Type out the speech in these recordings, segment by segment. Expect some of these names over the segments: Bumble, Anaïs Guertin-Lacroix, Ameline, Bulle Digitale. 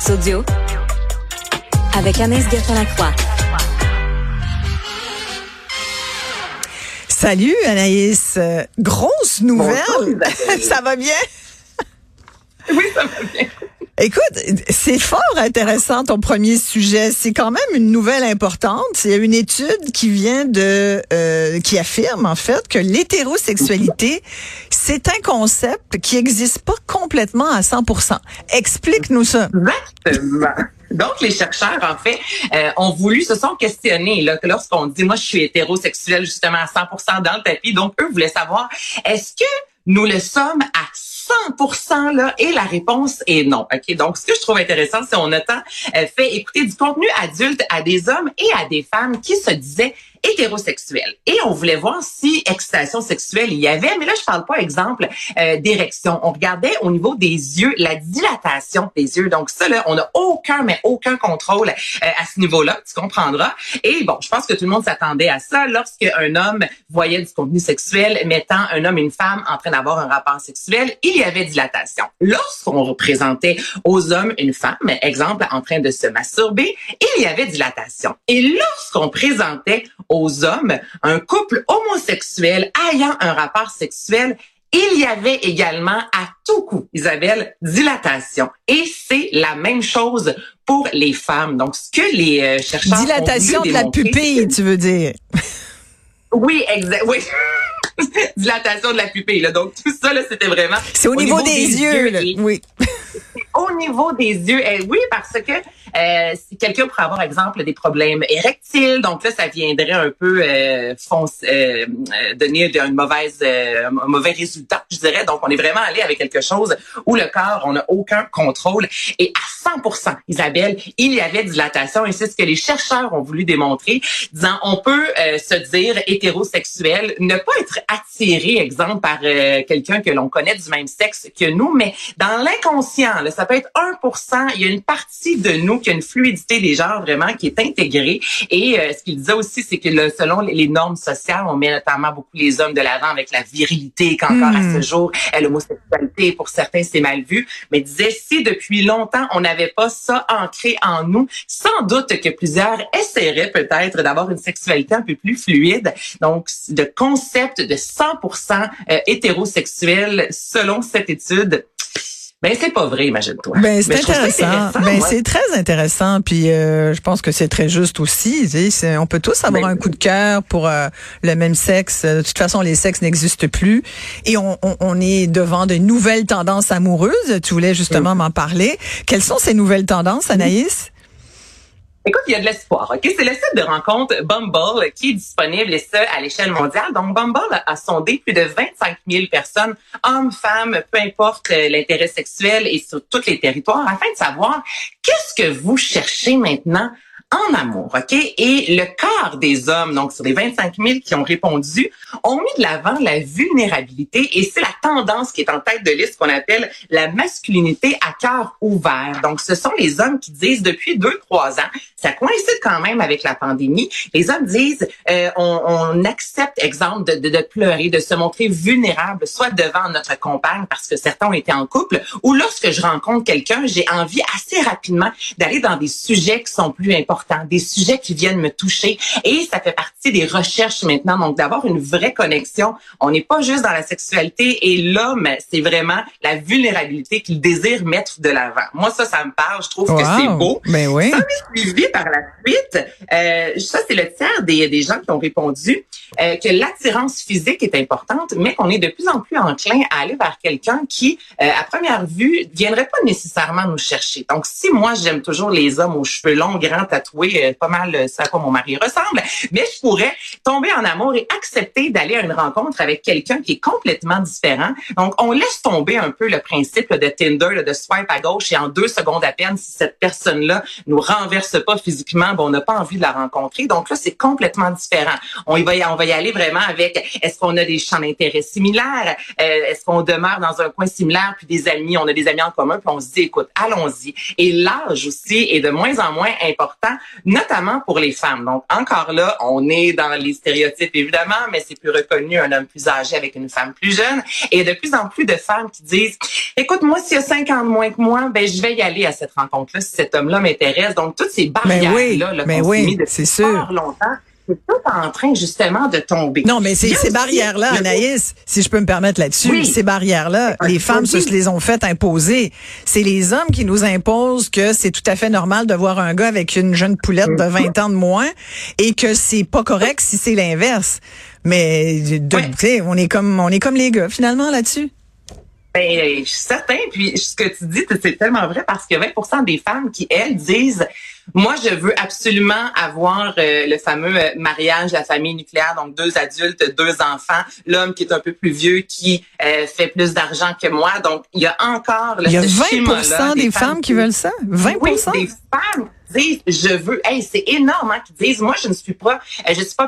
Sexe audio avec Anaïs Guertin-Lacroix. Salut Anaïs, grosse nouvelle. Bonjour, ça va bien? Oui, ça va bien. Écoute, c'est fort intéressant ton premier sujet. C'est quand même une nouvelle importante. Il y a une étude qui vient de qui affirme en fait que l'hétérosexualité, c'est un concept qui n'existe pas complètement à 100%. Explique-nous ça. Exactement. Donc, les chercheurs, en fait, se sont questionnés là, que lorsqu'on dit « moi, je suis hétérosexuel justement à 100% dans le tapis », donc eux voulaient savoir « est-ce que nous le sommes à 100% là? » Et la réponse est non. Ok, donc, ce que je trouve intéressant, c'est qu'on a tant fait écouter du contenu adulte à des hommes et à des femmes qui se disaient hétérosexuel. Et on voulait voir si excitation sexuelle il y avait, mais là je parle pas exemple d'érection. On regardait au niveau des yeux, la dilatation des yeux. Donc ça là, on n'a aucun contrôle à ce niveau-là, tu comprendras. Et bon, je pense que tout le monde s'attendait à ça lorsque un homme voyait du contenu sexuel mettant un homme et une femme en train d'avoir un rapport sexuel, il y avait dilatation. Lorsqu'on représentait aux hommes une femme, exemple en train de se masturber, il y avait dilatation. Et lorsqu'on présentait aux hommes, un couple homosexuel ayant un rapport sexuel, il y avait également à tout coup, Isabelle, dilatation. Et c'est la même chose pour les femmes. Donc, ce que les chercheurs ont démontré... Dilatation de la pupille, tu veux dire? Oui, exact. Oui. Dilatation de la pupille. Là. Donc, tout ça, là, c'était vraiment... C'est au niveau des yeux. Là. Oui. Au niveau des yeux, oui, parce que si quelqu'un pourrait avoir, par exemple, des problèmes érectiles, donc là, ça viendrait un peu donner un mauvais résultat, je dirais. Donc, on est vraiment allé avec quelque chose où le corps, on n'a aucun contrôle. Et à 100%, Isabelle, il y avait dilatation. Et c'est ce que les chercheurs ont voulu démontrer, disant on peut se dire hétérosexuel, ne pas être attiré, exemple, par quelqu'un que l'on connaît du même sexe que nous, mais dans l'inconscient, là, ça peut être 1%. Il y a une partie de nous qui a une fluidité des genres vraiment qui est intégrée. Et ce qu'il disait aussi, c'est que selon les normes sociales, on met notamment beaucoup les hommes de l'avant avec la virilité qu'encore à ce jour, l'homosexualité, pour certains, c'est mal vu. Mais il disait, si depuis longtemps, on n'avait pas ça ancré en nous, sans doute que plusieurs essaieraient peut-être d'avoir une sexualité un peu plus fluide. Donc, le concept de 100% hétérosexuel, selon cette étude, ben c'est pas vrai, imagine-toi. Ben c'est intéressant. Ben ouais. C'est très intéressant. Puis je pense que c'est très juste aussi. On peut tous avoir un coup de cœur pour le même sexe. De toute façon, les sexes n'existent plus et on est devant de nouvelles tendances amoureuses. Tu voulais justement m'en parler. Quelles sont ces nouvelles tendances, Anaïs? Écoute, il y a de l'espoir, OK? C'est le site de rencontre Bumble qui est disponible, et ça, à l'échelle mondiale. Donc, Bumble a sondé plus de 25 000 personnes, hommes, femmes, peu importe l'intérêt sexuel et sur tous les territoires, afin de savoir qu'est-ce que vous cherchez maintenant en amour, OK? Et le quart des hommes, donc sur les 25 000 qui ont répondu, ont mis de l'avant la vulnérabilité, et c'est la tendance qui est en tête de liste qu'on appelle la masculinité à cœur ouvert. Donc, ce sont les hommes qui disent depuis 2-3 ans, ça coïncide quand même avec la pandémie, les hommes disent on accepte, exemple, de pleurer, de se montrer vulnérable, soit devant notre compagne, parce que certains ont été en couple, ou lorsque je rencontre quelqu'un, j'ai envie assez rapidement d'aller dans des sujets qui sont plus importants, des sujets qui viennent me toucher, et ça fait partie des recherches maintenant, donc d'avoir une vraie connexion. On n'est pas juste dans la sexualité, et l'homme, c'est vraiment la vulnérabilité qu'il désire mettre de l'avant. Moi, ça me parle, je trouve que c'est beau. Mais oui. Ça m'est suivi par la suite. Ça, c'est le tiers des gens qui ont répondu que l'attirance physique est importante, mais qu'on est de plus en plus enclin à aller vers quelqu'un qui, à première vue, viendrait pas nécessairement nous chercher. Donc, si moi, j'aime toujours les hommes aux cheveux longs, grands, tatoué, pas mal, ça à quoi mon mari ressemble, mais je pourrais tomber en amour et accepter d'aller à une rencontre avec quelqu'un qui est complètement différent. Donc, on laisse tomber un peu le principe là, de Tinder, là, de swipe à gauche, et en 2 secondes à peine, si cette personne-là nous renverse pas physiquement, ben, on n'a pas envie de la rencontrer. Donc là, c'est complètement différent. On va y y aller vraiment avec est-ce qu'on a des champs d'intérêt similaires, est-ce qu'on demeure dans un coin similaire, puis des amis, on a des amis en commun, puis on se dit écoute, allons-y. Et l'âge aussi est de moins en moins important, notamment pour les femmes. Donc encore là, on est dans les stéréotypes évidemment, mais c'est plus reconnu un homme plus âgé avec une femme plus jeune. Et il y a de plus en plus de femmes qui disent écoute, moi s'il y a 50 moins que moi, ben je vais y aller à cette rencontre-là si cet homme-là m'intéresse. Donc toutes ces barrières là qu'on s'est mis depuis fort longtemps, c'est tout en train justement de tomber. Non, mais ces barrières-là, Anaïs, si je peux me permettre là-dessus, ces barrières-là, les femmes se les ont faites imposer. C'est les hommes qui nous imposent que c'est tout à fait normal de voir un gars avec une jeune poulette de 20 ans de moins et que c'est pas correct si c'est l'inverse. Mais tu sais, on est comme les gars finalement là-dessus. Ben, je suis certain. Puis ce que tu dis, c'est tellement vrai parce que 20% des femmes qui, elles, disent « Moi, je veux absolument avoir le fameux mariage, la famille nucléaire, donc 2 adultes, 2 enfants, l'homme qui est un peu plus vieux, qui fait plus d'argent que moi. » Donc, il y a encore le schéma-là. Il y a 20% des femmes qui veulent ça? 20%? Oui, des femmes disent je veux, c'est énorme hein, qui disent moi je suis pas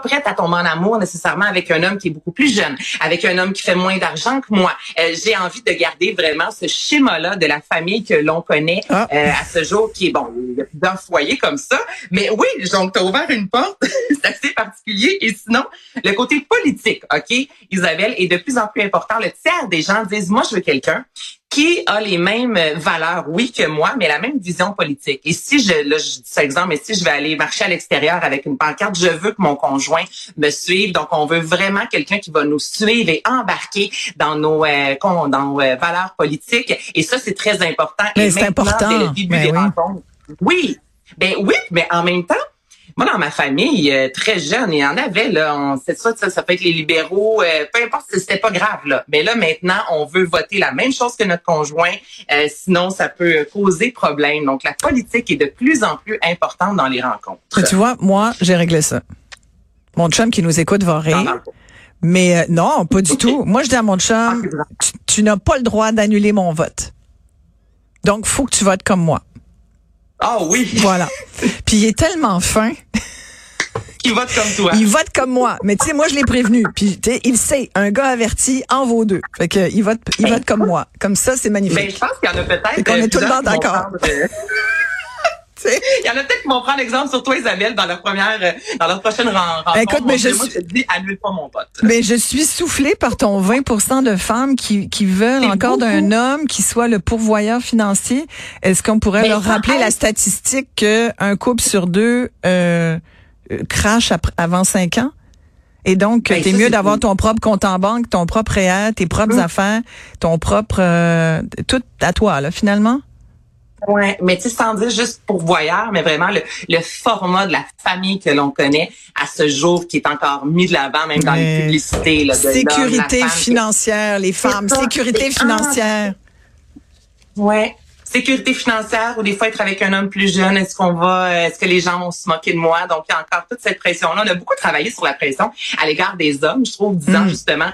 prête à tomber en amour nécessairement avec un homme qui est beaucoup plus jeune, avec un homme qui fait moins d'argent que moi. J'ai envie de garder vraiment ce schéma-là de la famille que l'on connaît à ce jour, qui est bon, il y a plusieurs foyers comme ça, mais oui, donc t'as ouvert une porte, c'est assez particulier. Et sinon, le côté politique, OK, Isabelle, est de plus en plus important. Le tiers des gens disent moi je veux quelqu'un qui a les mêmes valeurs, oui, que moi, mais la même vision politique. Et si je dis cet exemple, mais si je vais aller marcher à l'extérieur avec une pancarte, je veux que mon conjoint me suive. Donc, on veut vraiment quelqu'un qui va nous suivre et embarquer dans nos valeurs politiques. Et ça, c'est très important. Mais et c'est important. Dès le début des rencontres. Oui. Ben oui, mais en même temps, moi, dans ma famille, très jeune, il y en avait, là, ça peut être les libéraux, peu importe, c'était pas grave, là. Mais là, maintenant, on veut voter la même chose que notre conjoint, sinon ça peut causer problème. Donc, la politique est de plus en plus importante dans les rencontres. Mais tu vois, moi, j'ai réglé ça. Mon chum qui nous écoute va rire. Mais non, pas du tout. Moi, je dis à mon chum, tu n'as pas le droit d'annuler mon vote. Donc, faut que tu votes comme moi. Ah oui! Voilà. Puis il est tellement fin. Il vote comme toi. Il vote comme moi. Mais tu sais, moi, je l'ai prévenu. Puis tu sais, il sait, un gars averti en vaut 2. Fait que il vote comme moi. Comme ça, c'est magnifique. Mais je pense qu'il y en a peut-être. Et qu'on est tout le temps d'accord. Il y en a peut-être qui vont prendre l'exemple sur toi, Isabelle, dans leur prochaine rencontre. Écoute, mais moi, je te dis, annule pas mon pote. Mais je suis soufflée par ton 20% de femmes qui veulent c'est encore beaucoup d'un homme qui soit le pourvoyeur financier. Est-ce qu'on pourrait leur rappeler la statistique qu'un couple sur 2 crache avant 5 ans? Et donc, t'es mieux d'avoir ton propre compte en banque, ton propre réel, tes propres affaires, ton propre... tout à toi, là, finalement? Ouais, mais tu sais, sans dire juste pourvoyeur, mais vraiment le format de la famille que l'on connaît à ce jour qui est encore mis de l'avant, même dans les publicités. Là, de sécurité financière, les femmes, sécurité financière. Ouais. Sécurité financière, ou des fois être avec un homme plus jeune, est-ce que les gens vont se moquer de moi? Donc, il y a encore toute cette pression-là. On a beaucoup travaillé sur la pression à l'égard des hommes, je trouve, disant justement,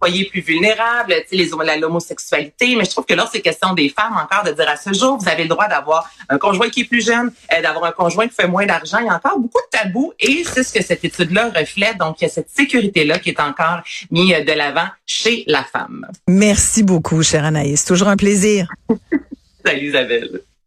soyez plus vulnérables, tu sais, l'homosexualité. Mais je trouve que lorsque c'est question des femmes, encore de dire à ce jour, vous avez le droit d'avoir un conjoint qui est plus jeune, d'avoir un conjoint qui fait moins d'argent. Il y a encore beaucoup de tabous et c'est ce que cette étude-là reflète. Donc, il y a cette sécurité-là qui est encore mise de l'avant chez la femme. Merci beaucoup, chère Anaïs. Toujours un plaisir. Salut Isabelle.